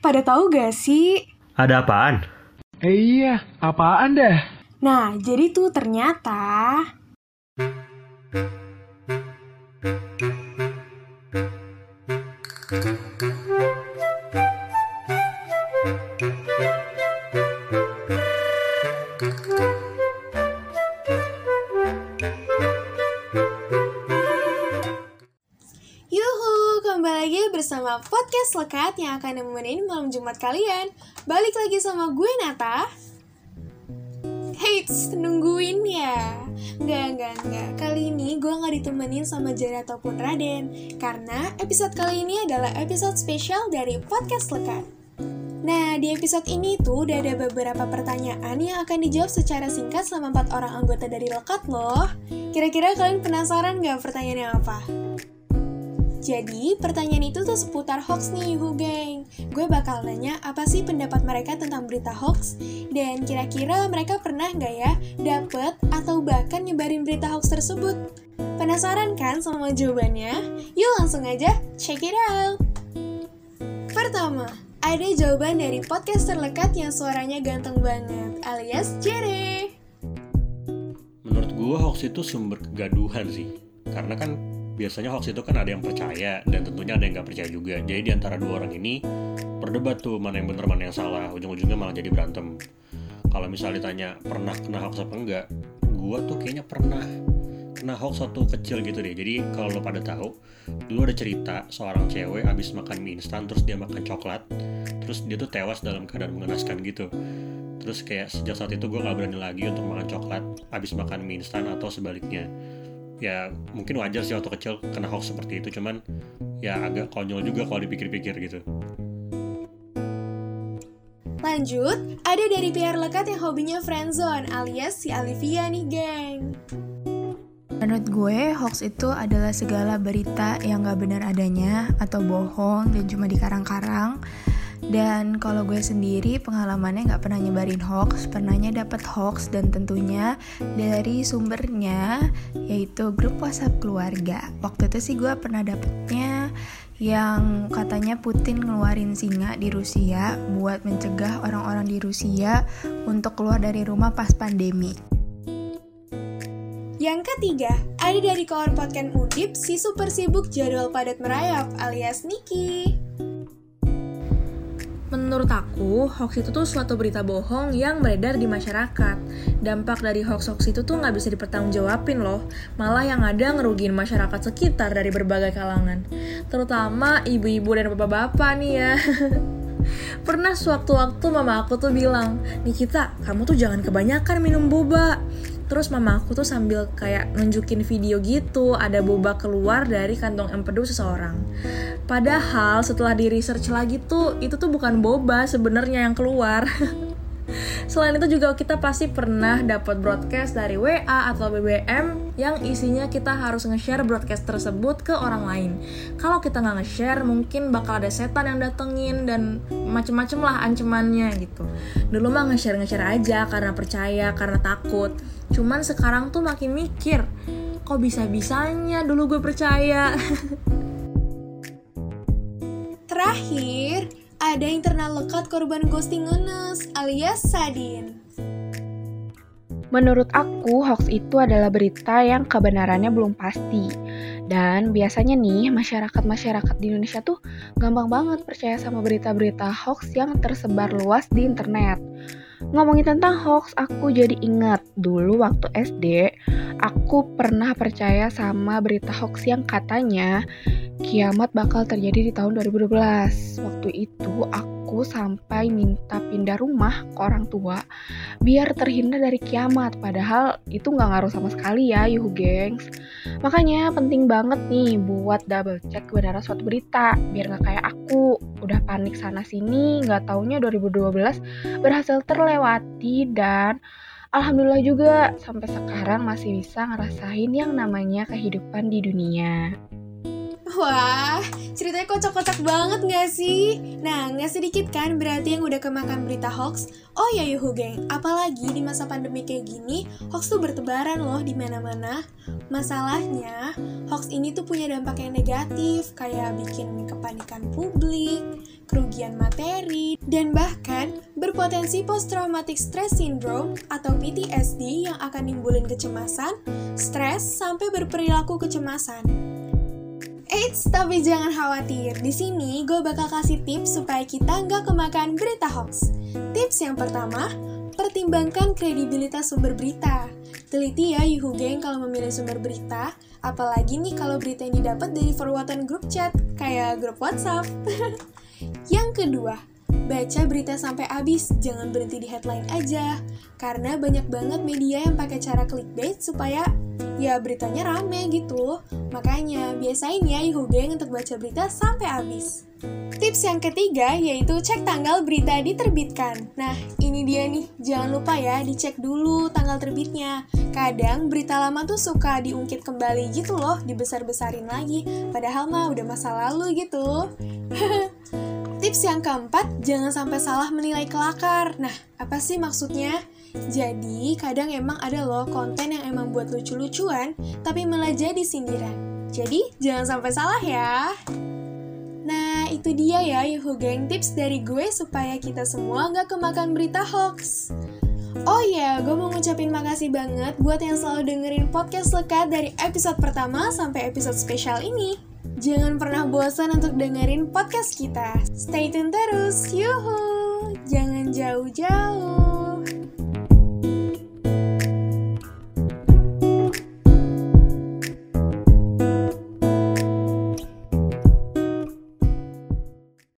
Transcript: pada tahu gak sih? Ada apaan? Iya, apaan dah? Nah, jadi tuh ternyata... bersama Podcast Lekat yang akan nemenin malam Jumat kalian. Balik lagi sama gue, Nata Heits, nungguin ya? Enggak. Kali ini gue gak ditemenin sama Jera ataupun Raden, karena episode kali ini adalah episode spesial dari Podcast Lekat. Nah, di episode ini tuh udah ada beberapa pertanyaan yang akan dijawab secara singkat sama 4 orang anggota dari Lekat loh. Kira-kira kalian penasaran gak pertanyaannya apa? Jadi, pertanyaan itu tuh seputar hoax nih, yuhu geng. Gue bakal nanya apa sih pendapat mereka tentang berita hoax, dan kira-kira mereka pernah nggak ya dapet atau bahkan nyebarin berita hoax tersebut? Penasaran kan sama jawabannya? Yuk langsung aja, check it out! Pertama, ada jawaban dari podcaster lekat yang suaranya ganteng banget, alias Jerry. Menurut gue, hoax itu sumber kegaduhan sih, karena kan biasanya hoax itu kan ada yang percaya dan tentunya ada yang gak percaya juga. Jadi di antara dua orang ini berdebat tuh mana yang benar mana yang salah. Ujung-ujungnya malah jadi berantem. Kalau misalnya ditanya pernah kena hoax apa enggak, gua tuh kayaknya pernah kena hoax waktu kecil gitu deh. Jadi kalau lo pada tahu, dulu ada cerita seorang cewek abis makan mie instan terus dia makan coklat, terus dia tuh tewas dalam keadaan mengenaskan gitu. Terus kayak sejak saat itu gua gak berani lagi untuk makan coklat abis makan mie instan atau sebaliknya. Ya mungkin wajar sih waktu kecil kena hoax seperti itu, cuman ya agak konyol juga kalau dipikir-pikir gitu. Lanjut, ada dari PR lekat yang hobinya friendzone alias si Alivia nih geng. Menurut gue, hoax itu adalah segala berita yang gak benar adanya atau bohong dan cuma dikarang-karang. Dan kalau gue sendiri pengalamannya gak pernah nyebarin hoax, pernahnya dapet hoax dan tentunya dari sumbernya yaitu grup WhatsApp keluarga. Waktu itu sih gue pernah dapetnya yang katanya Putin ngeluarin singa di Rusia buat mencegah orang-orang di Rusia untuk keluar dari rumah pas pandemi. Yang ketiga, ada dari Korpodkan Undip si super sibuk jadwal padat merayap alias Niki. Menurut aku, hoax itu tuh suatu berita bohong yang beredar di masyarakat. Dampak dari hoax-hoax itu tuh nggak bisa dipertanggungjawabin loh. Malah yang ada ngerugiin masyarakat sekitar dari berbagai kalangan. Terutama ibu-ibu dan bapak-bapak nih ya. Pernah suatu waktu mama aku tuh bilang, Nikita, kamu tuh jangan kebanyakan minum boba. Terus mama aku tuh sambil kayak nunjukin video gitu, ada boba keluar dari kantong empedu seseorang. Padahal setelah di-research lagi tuh, itu tuh bukan boba sebenarnya yang keluar. Selain itu juga kita pasti pernah dapat broadcast dari WA atau BBM yang isinya kita harus nge-share broadcast tersebut ke orang lain. Kalau kita nggak nge-share, mungkin bakal ada setan yang datengin dan macem-macem lah ancamannya gitu. Dulu mah nge-share aja karena percaya, karena takut. Cuman sekarang tuh makin mikir, kok bisa-bisanya dulu gue percaya. Terakhir, ada internal lekat korban ghosting ngenes alias Sadin. Menurut aku, hoax itu adalah berita yang kebenarannya belum pasti. Dan biasanya nih, masyarakat-masyarakat di Indonesia tuh gampang banget percaya sama berita-berita hoax yang tersebar luas di internet. Ngomongin tentang hoax, aku jadi ingat dulu waktu SD, aku pernah percaya sama berita hoax yang katanya kiamat bakal terjadi di tahun 2012. Waktu itu aku sampai minta pindah rumah ke orang tua biar terhindar dari kiamat, padahal itu nggak ngaruh sama sekali ya, yuhu gengs. Makanya penting banget nih buat double check kebenaran suatu berita, biar nggak kayak aku udah panik sana sini, nggak taunya 2012 berhasil terlewati. Dan alhamdulillah juga sampai sekarang masih bisa ngerasain yang namanya kehidupan di dunia. Wah, ceritanya kocak-kocak banget gak sih? Nah, gak sedikit kan berarti yang udah kemakan berita hoax? Oh ya yuhu geng, apalagi di masa pandemi kayak gini, hoax tuh bertebaran loh di mana-mana. Masalahnya, hoax ini tuh punya dampak yang negatif, kayak bikin kepanikan publik, kerugian materi, dan bahkan berpotensi post-traumatic stress syndrome atau PTSD yang akan nimbulin kecemasan, stres, sampai berperilaku kecemasan. Eits, tapi jangan khawatir. Di sini gue bakal kasih tips supaya kita nggak kemakan berita hoax. Tips yang pertama, pertimbangkan kredibilitas sumber berita. Teliti ya yuhu geng kalau memilih sumber berita, apalagi nih kalau berita ini dapat dari forwardan grup chat, kayak grup WhatsApp. Yang kedua, baca berita sampai habis, jangan berhenti di headline aja. Karena banyak banget media yang pakai cara clickbait supaya ya beritanya rame gitu. Makanya biasain ya yuhu geng untuk baca berita sampai habis. Tips yang ketiga yaitu cek tanggal berita diterbitkan. Nah, ini dia nih, jangan lupa ya dicek dulu tanggal terbitnya. Kadang berita lama tuh suka diungkit kembali gitu loh, dibesar-besarin lagi. Padahal mah udah masa lalu gitu. Tips yang keempat, jangan sampai salah menilai kelakar. Nah, apa sih maksudnya? Jadi, kadang emang ada loh konten yang emang buat lucu-lucuan, tapi malah jadi sindiran. Jadi, jangan sampai salah ya. Nah, itu dia ya yuhu geng tips dari gue supaya kita semua nggak kemakan berita hoax. Oh iya, gue mau ngucapin makasih banget buat yang selalu dengerin podcast lekat dari episode pertama sampai episode spesial ini. Jangan pernah bosan untuk dengerin podcast kita. Stay tune terus, yuhu! Jangan jauh-jauh.